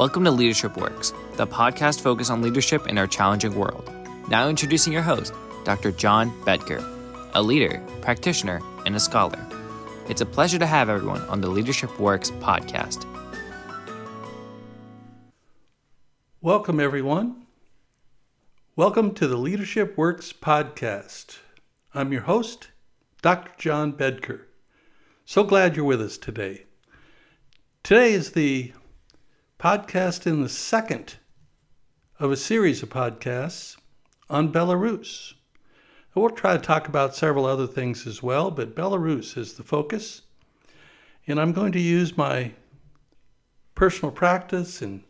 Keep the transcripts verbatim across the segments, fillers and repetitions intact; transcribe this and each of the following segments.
Welcome to Leadership Works, the podcast focused on leadership in our challenging world. Now introducing your host, Doctor John Bedker, a leader, practitioner, and a scholar. It's a pleasure to have everyone on the Leadership Works podcast. Welcome, everyone. Welcome to the Leadership Works podcast. I'm your host, Doctor John Bedker. So glad you're with us today. Today is the podcast in the second of a series of podcasts on Belarus. And we'll try to talk about several other things as well, but Belarus is the focus. And I'm going to use my personal practice and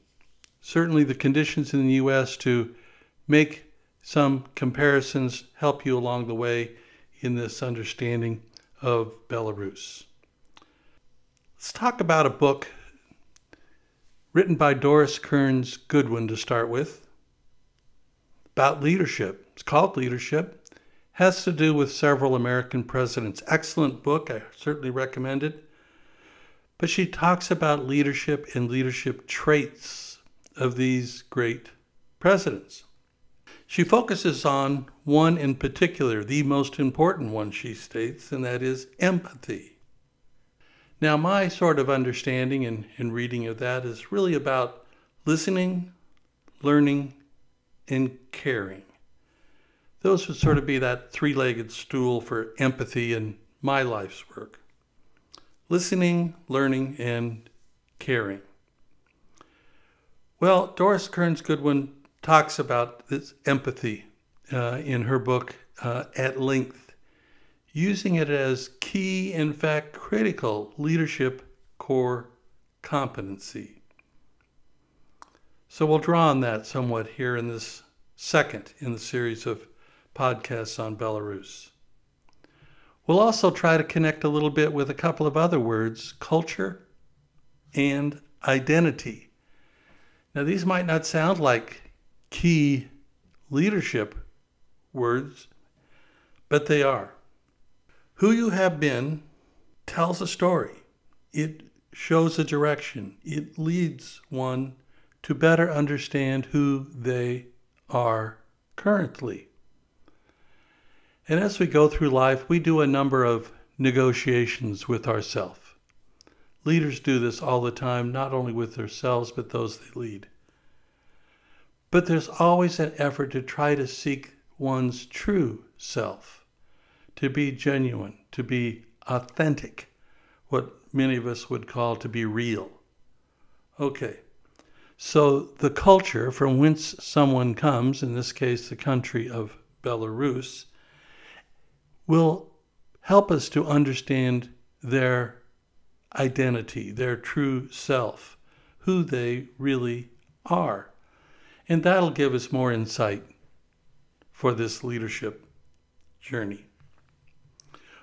certainly the conditions in the U S to make some comparisons, help you along the way in this understanding of Belarus. Let's talk about a book written by Doris Kearns Goodwin to start with, about leadership. It's called Leadership. It has to do with several American presidents. Excellent book. I certainly recommend it. But she talks about leadership and leadership traits of these great presidents. She focuses on one in particular, the most important one, she states, and that is empathy. Now, my sort of understanding and, and reading of that is really about listening, learning, and caring. Those would sort of be that three-legged stool for empathy in my life's work. Listening, learning, and caring. Well, Doris Kearns Goodwin talks about this empathy uh, in her book uh, at length, using it as key, in fact, critical leadership core competency. So we'll draw on that somewhat here in this second in the series of podcasts on Belarus. We'll also try to connect a little bit with a couple of other words, culture and identity. Now, these might not sound like key leadership words, but they are. Who you have been tells a story. It shows a direction. It leads one to better understand who they are currently. And as we go through life, we do a number of negotiations with ourselves. Leaders do this all the time, not only with themselves, but those they lead. But there's always an effort to try to seek one's true self, to be genuine, to be authentic, what many of us would call to be real. Okay, so the culture from whence someone comes, in this case the country of Belarus, will help us to understand their identity, their true self, who they really are. And that'll give us more insight for this leadership journey.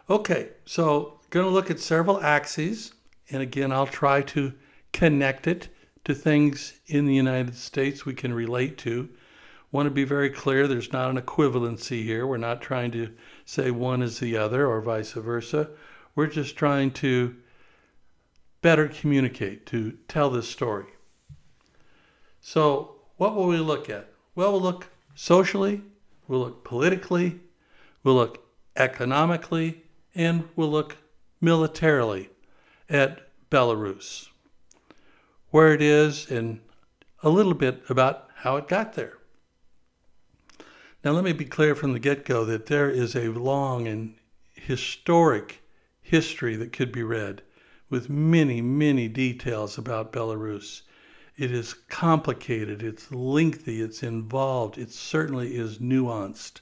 Okay, so going to look at several axes. And again, I'll try to connect it to things in the United States we can relate to. Want to be very clear, there's not an equivalency here. We're not trying to say one is the other or vice versa. We're just trying to better communicate, to tell this story. So what will we look at? Well, we'll look socially, we'll look politically, we'll look economically, and we'll look militarily at Belarus, where it is, and a little bit about how it got there. Now, let me be clear from the get-go that there is a long and historic history that could be read with many, many details about Belarus. It is complicated, it's lengthy, it's involved, it certainly is nuanced.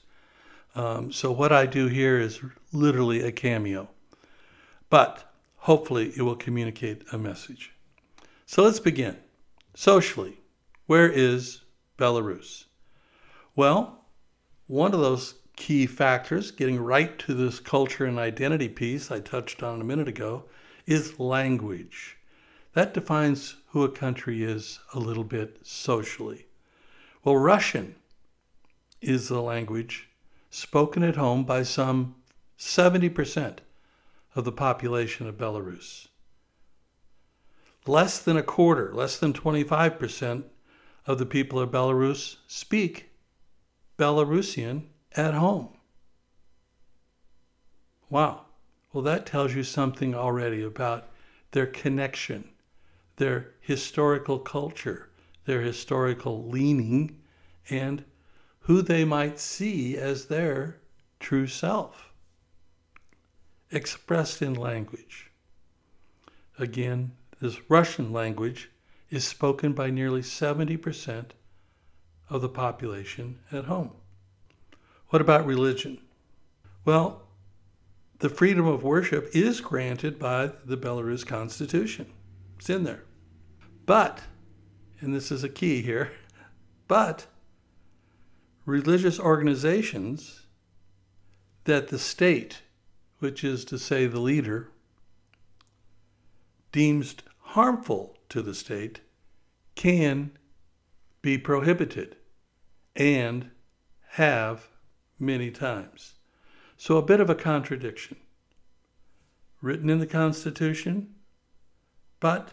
Um, so what I do here is literally a cameo. But hopefully it will communicate a message. So let's begin. Socially, where is Belarus? Well, one of those key factors, getting right to this culture and identity piece I touched on a minute ago, is language. That defines who a country is a little bit socially. Well, Russian is the language spoken at home by some seventy percent of the population of Belarus. less than a quarter, less than twenty-five percent of the people of Belarus speak Belarusian at home. Wow. Well, that tells you something already about their connection, their historical culture, their historical leaning, and who they might see as their true self, expressed in language. Again, this Russian language is spoken by nearly seventy percent of the population at home. What about religion? Well, the freedom of worship is granted by the Belarus Constitution. It's in there. But, and this is a key here, but religious organizations that the state, which is to say the leader, deems harmful to the state can be prohibited, and have many times. So a bit of a contradiction. Written in the Constitution, but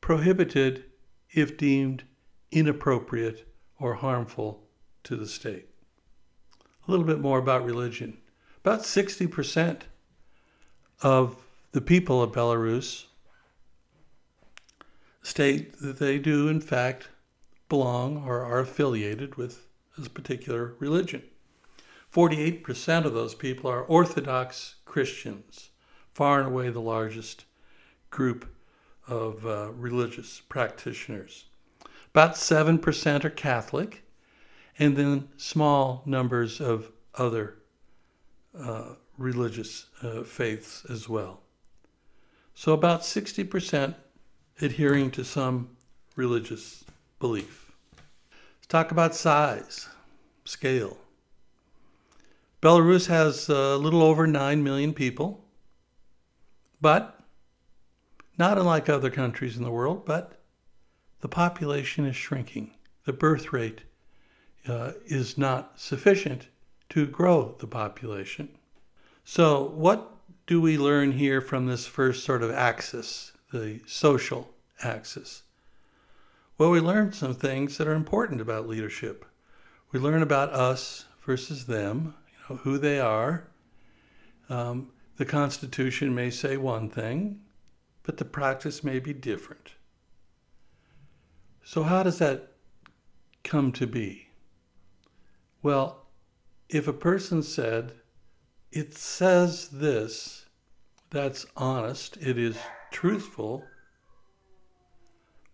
prohibited if deemed inappropriate or harmful to the state. A little bit more about religion. About sixty percent of the people of Belarus state that they do, in fact, belong or are affiliated with this particular religion. forty-eight percent of those people are Orthodox Christians, far and away the largest group of uh, religious practitioners. About seven percent are Catholic, and then small numbers of other uh, religious uh, faiths as well. So about sixty percent adhering to some religious belief. Let's talk about size, scale. Belarus has a little over nine million people, but not unlike other countries in the world, but the population is shrinking. The birth rate uh, is not sufficient to grow the population. So what do we learn here from this first sort of axis, the social axis? Well, we learn some things that are important about leadership. We learn about us versus them, you know, who they are. Um, the Constitution may say one thing, but the practice may be different. So how does that come to be? Well, if a person said, "It says this," that's honest, it is truthful,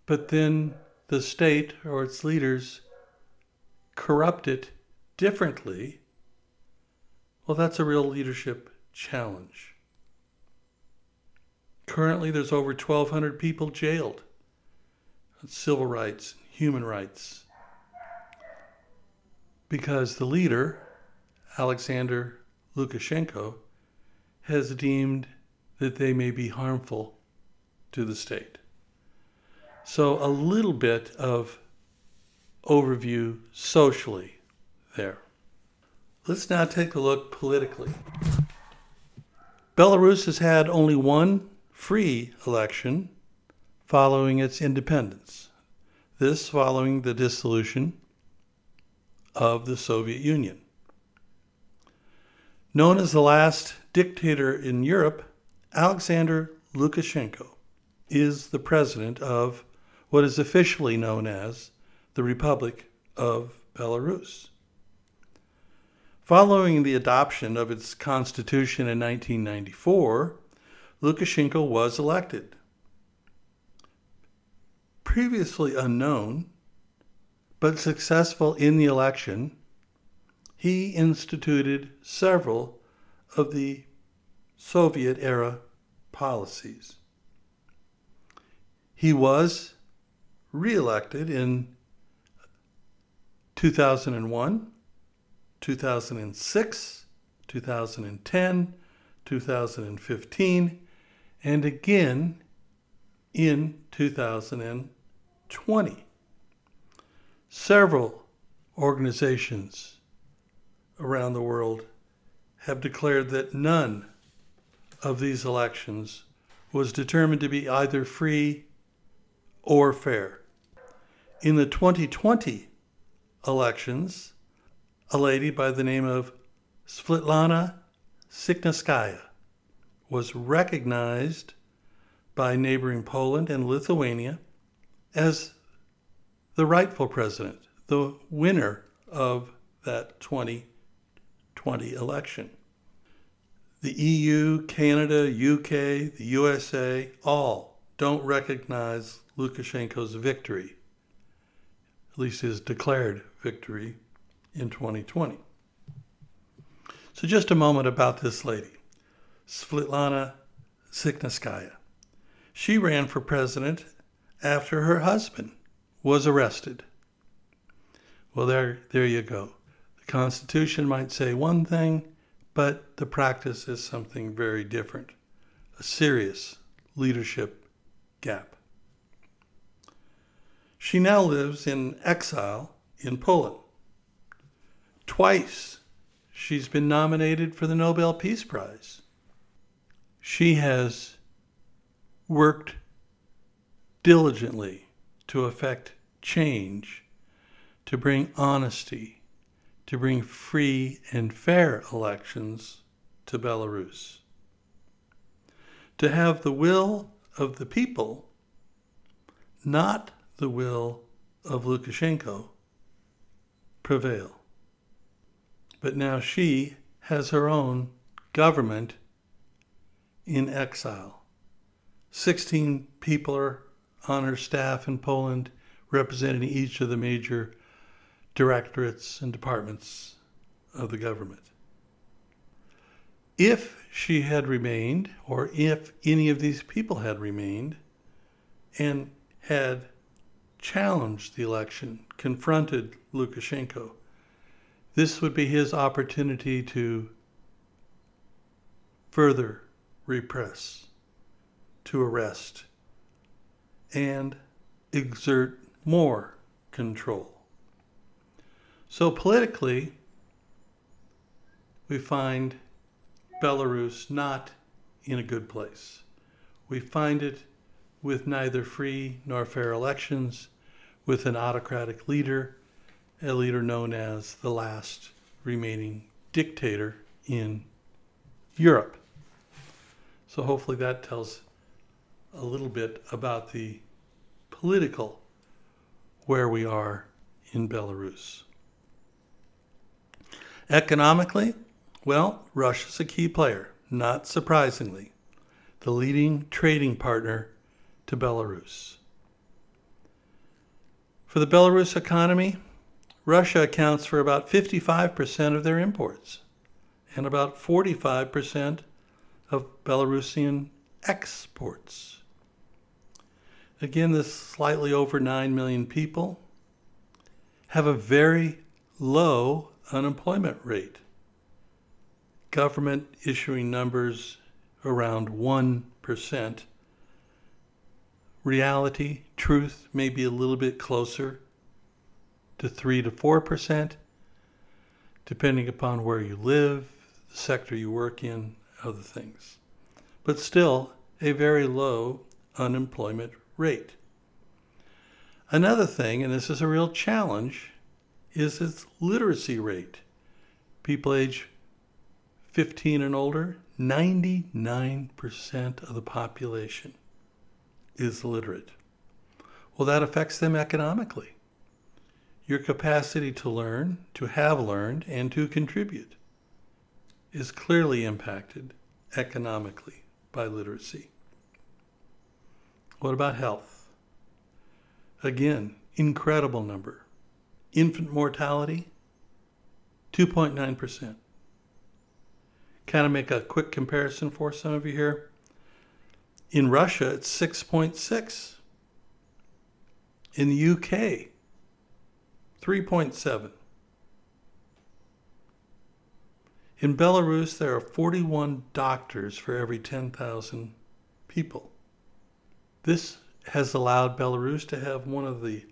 but then the state or its leaders corrupt it differently, well, that's a real leadership challenge. Currently, there's over twelve hundred people jailed. That's civil rights, human rights, because the leader, Alexander Lukashenko, has deemed that they may be harmful to the state. So a little bit of overview socially there. Let's now take a look politically. Belarus has had only one free election following its independence, this following the dissolution of the Soviet Union. Known as the last dictator in Europe, Alexander Lukashenko is the president of what is officially known as the Republic of Belarus. Following the adoption of its constitution in nineteen ninety-four, Lukashenko was elected. Previously unknown, but successful in the election, he instituted several of the Soviet-era policies. He was re-elected in two thousand one, two thousand six, two thousand ten, two thousand fifteen, and again in two thousand twenty. Several organizations around the world have declared that none of these elections was determined to be either free or fair. In the twenty twenty elections, a lady by the name of Sviatlana Tsikhanouskaya was recognized by neighboring Poland and Lithuania as the rightful president, the winner of that twenty twenty election. The E U, Canada, U K, the U S A, all don't recognize Lukashenko's victory, at least his declared victory in twenty twenty. So just a moment about this lady, Sviatlana Tsikhanouskaya. She ran for president after her husband was arrested. Well, there, there you go. The Constitution might say one thing, but the practice is something very different, a serious leadership gap. She now lives in exile in Poland. Twice she's been nominated for the Nobel Peace Prize. She has worked diligently to effect change, to bring honesty, to bring free and fair elections to Belarus. To have the will of the people, not the will of Lukashenko, prevail. But now she has her own government in exile. sixteen people are on her staff in Poland, representing each of the major directorates and departments of the government. If she had remained, or if any of these people had remained, and had challenged the election, confronted Lukashenko, this would be his opportunity to further repress, to arrest, and exert more control. So politically, we find Belarus not in a good place. We find it with neither free nor fair elections, with an autocratic leader, a leader known as the last remaining dictator in Europe. So hopefully that tells a little bit about the political where we are in Belarus. Economically, well, Russia's a key player, not surprisingly, the leading trading partner to Belarus. For the Belarus economy, Russia accounts for about fifty-five percent of their imports and about forty-five percent of Belarusian exports. Again, this slightly over nine million people have a very low unemployment rate, government issuing numbers around one percent. Reality, truth may be a little bit closer to three to four percent, depending upon where you live, the sector you work in, other things. But still, a very low unemployment rate. Another thing, and this is a real challenge, is its literacy rate. People age fifteen and older, ninety-nine percent of the population is literate. Well, that affects them economically. Your capacity to learn, to have learned, and to contribute is clearly impacted economically by literacy. What about health? Again, incredible number. Infant mortality, two point nine percent. Kind of make a quick comparison for some of you here. In Russia, it's six point six. In the U K, three point seven. In Belarus, there are forty-one doctors for every ten thousand people. This has allowed Belarus to have one of the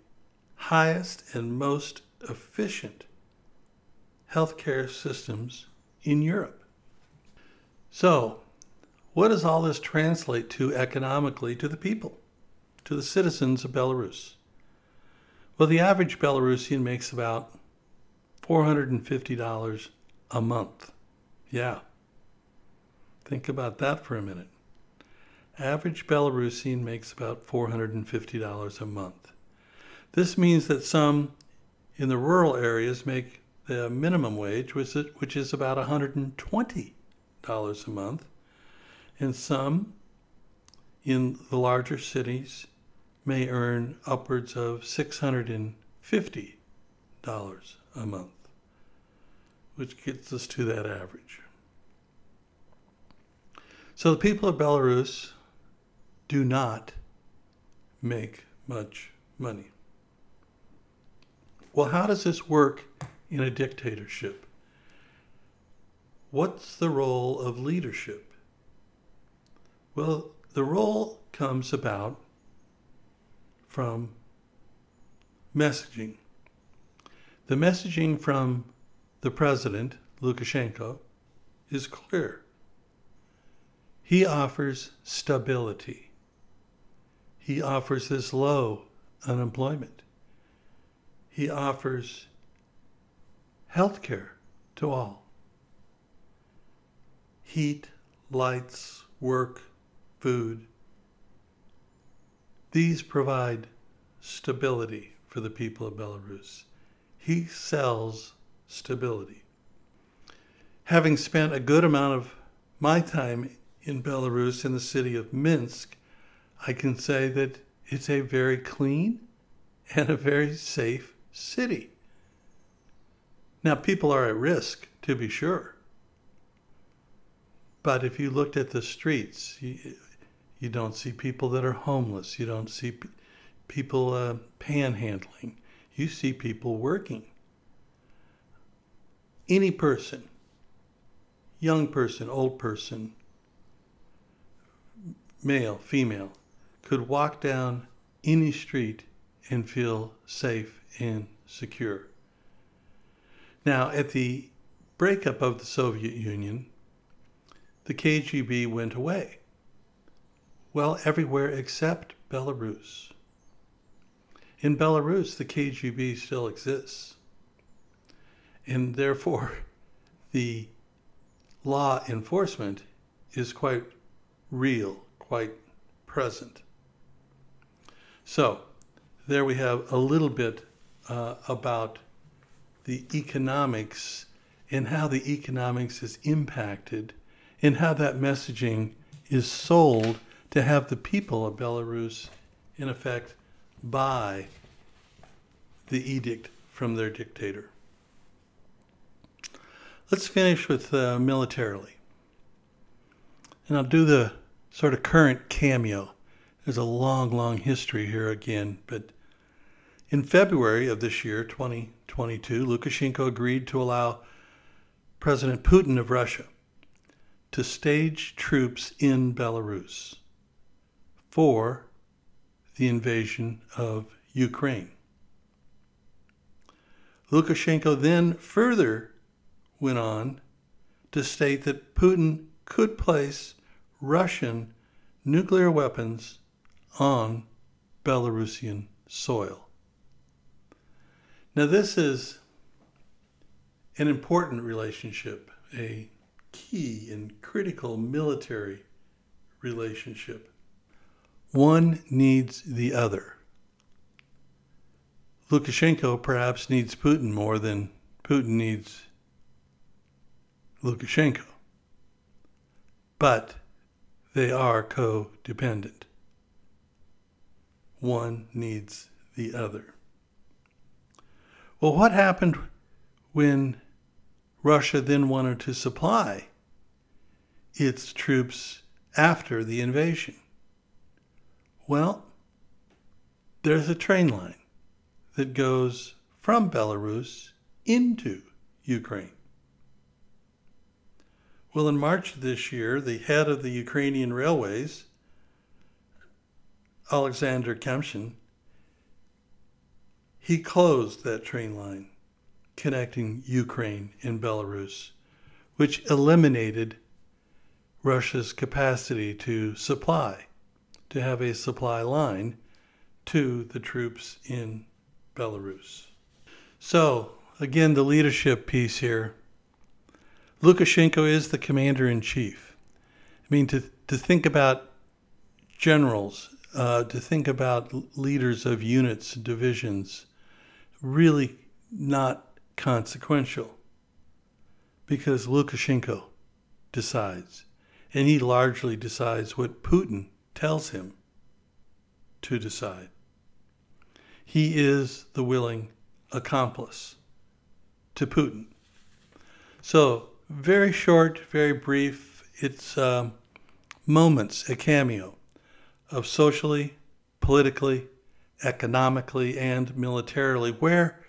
highest and most efficient healthcare systems in Europe. So, what does all this translate to economically to the people, to the citizens of Belarus. Well, the average Belarusian makes about four hundred fifty dollars a month. Yeah. Think about that for a minute. Average Belarusian makes about four hundred fifty dollars a month. This means that some in the rural areas make the minimum wage, which is about one hundred twenty dollars a month, and some in the larger cities may earn upwards of six hundred fifty dollars a month, which gets us to that average. So the people of Belarus do not make much money. Well, how does this work in a dictatorship? What's the role of leadership? Well, the role comes about from messaging. The messaging from the president, Lukashenko, is clear. He offers stability. He offers this low unemployment. He offers health care to all. Heat, lights, work, food. These provide stability for the people of Belarus. He sells stability. Having spent a good amount of my time in Belarus in the city of Minsk, I can say that it's a very clean and a very safe city. Now, people are at risk, to be sure. But if you looked at the streets, you, you don't see people that are homeless. You don't see p- people uh, panhandling. You see people working. Any person, young person, old person, male, female, could walk down any street and feel safe and secure. Now, at the breakup of the Soviet Union, the K G B went away. Well, everywhere except Belarus. In Belarus, the K G B still exists. And therefore, the law enforcement is quite real, quite present. So, there we have a little bit uh, about the economics and how the economics is impacted and how that messaging is sold to have the people of Belarus, in effect, buy the edict from their dictator. Let's finish with uh, militarily. And I'll do the sort of current cameo. There's a long, long history here again, but in February of this year, twenty twenty-two, Lukashenko agreed to allow President Putin of Russia to stage troops in Belarus for the invasion of Ukraine. Lukashenko then further went on to state that Putin could place Russian nuclear weapons on Belarusian soil. Now, this is an important relationship, a key and critical military relationship. One needs the other. Lukashenko perhaps needs Putin more than Putin needs Lukashenko. But they are codependent. One needs the other. Well, what happened when Russia then wanted to supply its troops after the invasion? Well, there's a train line that goes from Belarus into Ukraine. Well, in March of this year, the head of the Ukrainian railways, Alexander Kamyshin, he closed that train line connecting Ukraine and Belarus, which eliminated Russia's capacity to supply, to have a supply line to the troops in Belarus. So, again, the leadership piece here. Lukashenko is the commander-in-chief. I mean, to, to think about generals, uh, to think about leaders of units, divisions, really not consequential, because Lukashenko decides, and he largely decides what Putin tells him to decide. He is the willing accomplice to Putin. So very short, very brief. It's um, moments, a cameo of socially, politically, economically, and militarily where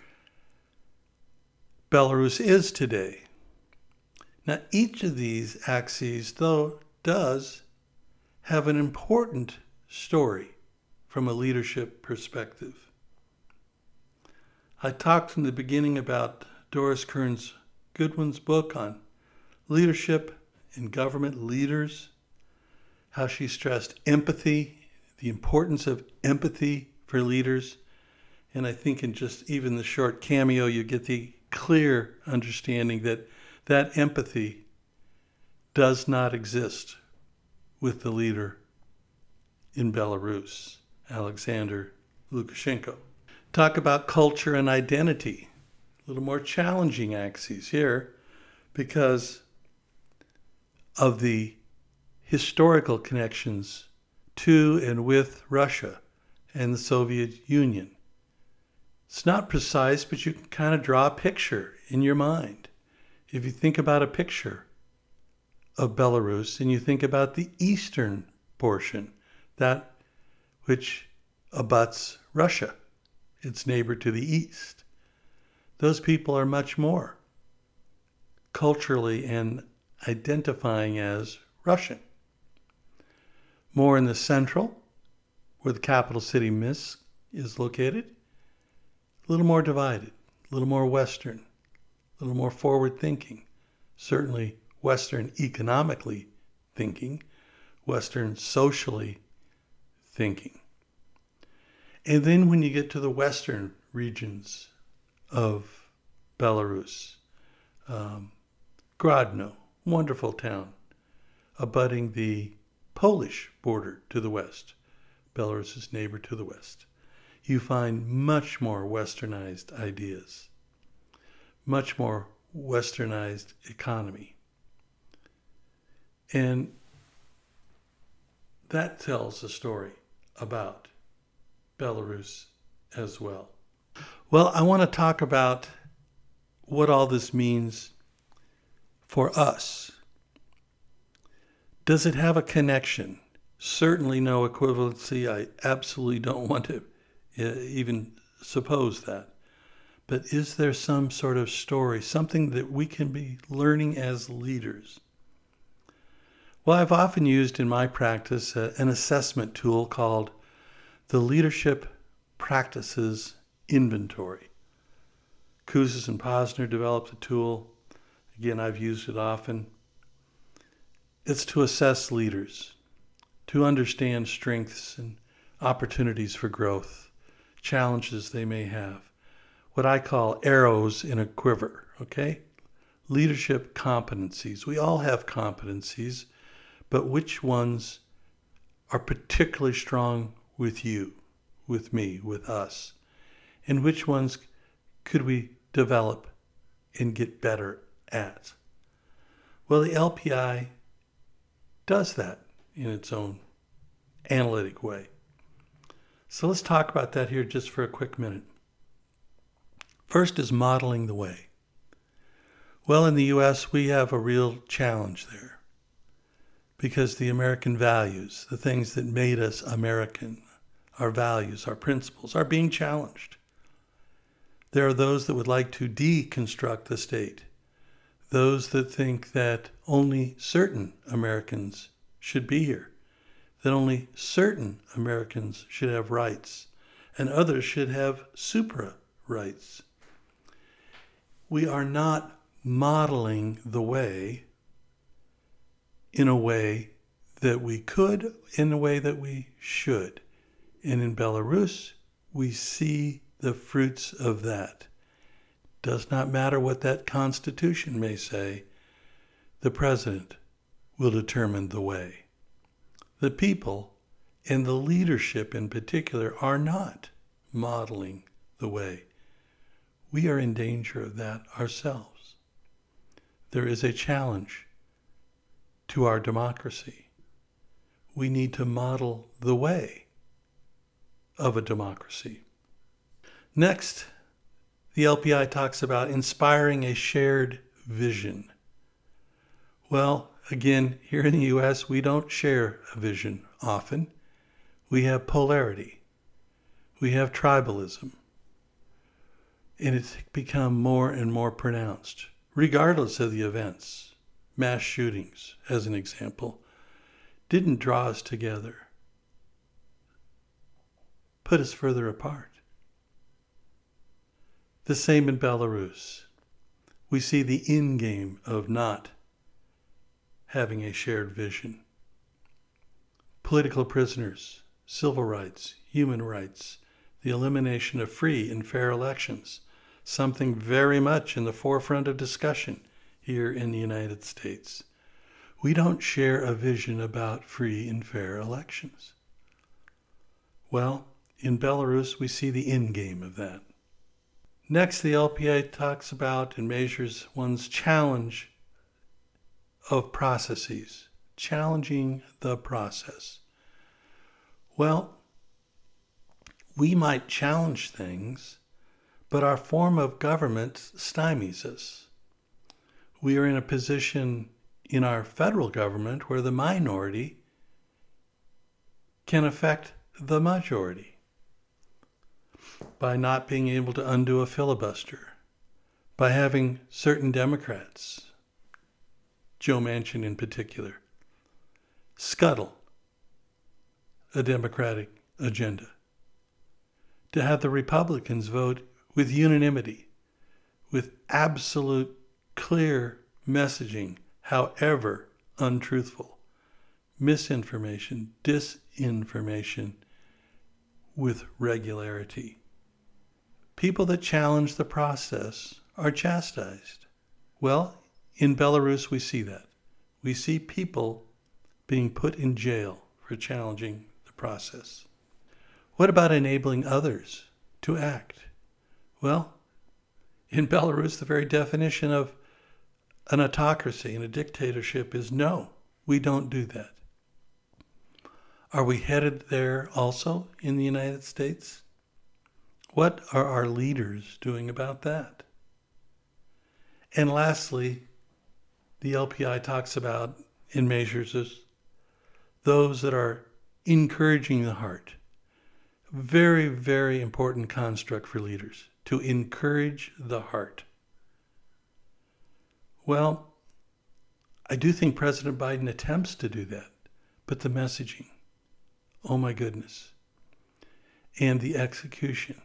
Belarus is today. Now, each of these axes, though, does have an important story from a leadership perspective. I talked in the beginning about Doris Kearns Goodwin's book on leadership and government leaders, how she stressed empathy, the importance of empathy for leaders. And I think in just even the short cameo, you get the clear understanding that that empathy does not exist with the leader in Belarus, Alexander Lukashenko. Talk about culture and identity. A little more challenging axes here because of the historical connections to and with Russia and the Soviet Union. It's not precise, but you can kind of draw a picture in your mind. If you think about a picture of Belarus and you think about the eastern portion, that which abuts Russia, its neighbor to the east, those people are much more culturally and identifying as Russian. More in the central, where the capital city Minsk is located, a little more divided, a little more Western, a little more forward-thinking, certainly Western economically thinking, Western socially thinking. And then when you get to the Western regions of Belarus, um, Grodno, wonderful town, abutting the Polish border to the west, Belarus's neighbor to the west, you find much more Westernized ideas, much more Westernized economy. And that tells a story about Belarus as well. Well, I want to talk about what all this means for us. Does it have a connection? Certainly no equivalency. I absolutely don't want to even suppose that. But is there some sort of story, something that we can be learning as leaders? Well, I've often used in my practice uh, an assessment tool called the Leadership Practices Inventory. Kuzas and Posner developed the tool. Again, I've used it often. It's to assess leaders, to understand strengths and opportunities for growth, challenges they may have. What I call arrows in a quiver, okay? Leadership competencies. We all have competencies, but which ones are particularly strong with you, with me, with us? And which ones could we develop and get better at? Well, the L P I does that in its own analytic way. So let's talk about that here just for a quick minute. First is modeling the way. Well, in the U S, we have a real challenge there because the American values, the things that made us American, our values, our principles, are being challenged. There are those that would like to deconstruct the state, those that think that only certain Americans should be here, that only certain Americans should have rights, and others should have supra rights. We are not modeling the way in a way that we could, in a way that we should. And in Belarus, we see the fruits of that. Does not matter what that constitution may say, the president will determine the way. The people, and the leadership in particular, are not modeling the way. We are in danger of that ourselves. There is a challenge to our democracy. We need to model the way of a democracy. Next, the L P I talks about inspiring a shared vision. Well, again, here in the U S, we don't share a vision often. We have polarity. We have tribalism. And it's become more and more pronounced, regardless of the events. Mass shootings, as an example, didn't draw us together, put us further apart. The same in Belarus. We see the end game of not having a shared vision. Political prisoners, civil rights, human rights, the elimination of free and fair elections, something very much in the forefront of discussion here in the United States. We don't share a vision about free and fair elections. Well, in Belarus, we see the end game of that. Next, the L P I talks about and measures one's challenge of processes, challenging the process. Well, we might challenge things, but our form of government stymies us. We are in a position in our federal government where the minority can affect the majority by not being able to undo a filibuster, by having certain Democrats, Joe Manchin in particular, scuttle a Democratic agenda, to have the Republicans vote with unanimity, with absolute clear messaging, however untruthful, misinformation, disinformation, with regularity. People that challenge the process are chastised. Well, in Belarus, we see that. We see people being put in jail for challenging the process. What about enabling others to act? Well, in Belarus, the very definition of an autocracy and a dictatorship is no, we don't do that. Are we headed there also in the United States? What are our leaders doing about that? And lastly, the L P I talks about and measures us those that are encouraging the heart. Very, very important construct for leaders, to encourage the heart. Well, I do think President Biden attempts to do that, but the messaging, oh my goodness, and the execution,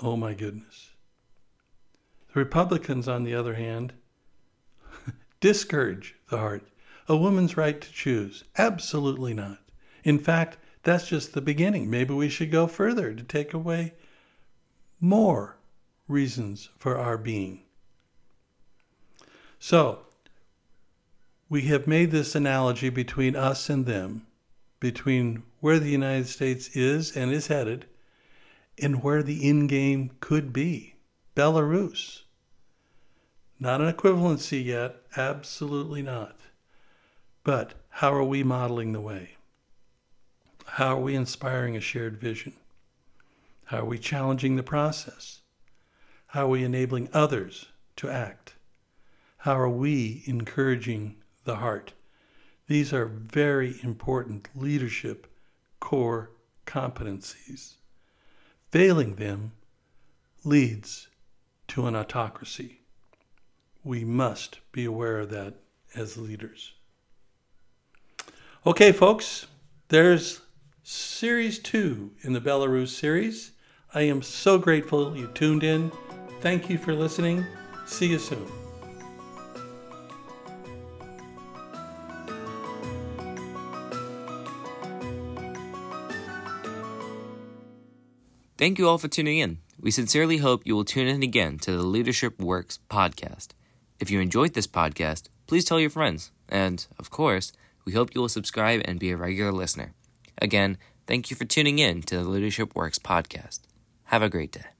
oh my goodness. The Republicans, on the other hand, discourage the heart. A woman's right to choose, absolutely not. In fact, that's just the beginning. Maybe we should go further to take away more reasons for our being. So, we have made this analogy between us and them, between where the United States is and is headed, and where the end game could be. Belarus. Not an equivalency yet, absolutely not. But how are we modeling the way? How are we inspiring a shared vision? How are we challenging the process? How are we enabling others to act? How are we encouraging the heart? These are very important leadership core competencies. Failing them leads to an autocracy. We must be aware of that as leaders. Okay, folks, there's Series two in the Belarus series. I am so grateful you tuned in. Thank you for listening. See you soon. Thank you all for tuning in. We sincerely hope you will tune in again to the Leadership Works podcast. If you enjoyed this podcast, please tell your friends. And, of course, we hope you will subscribe and be a regular listener. Again, thank you for tuning in to the Leadership Works podcast. Have a great day.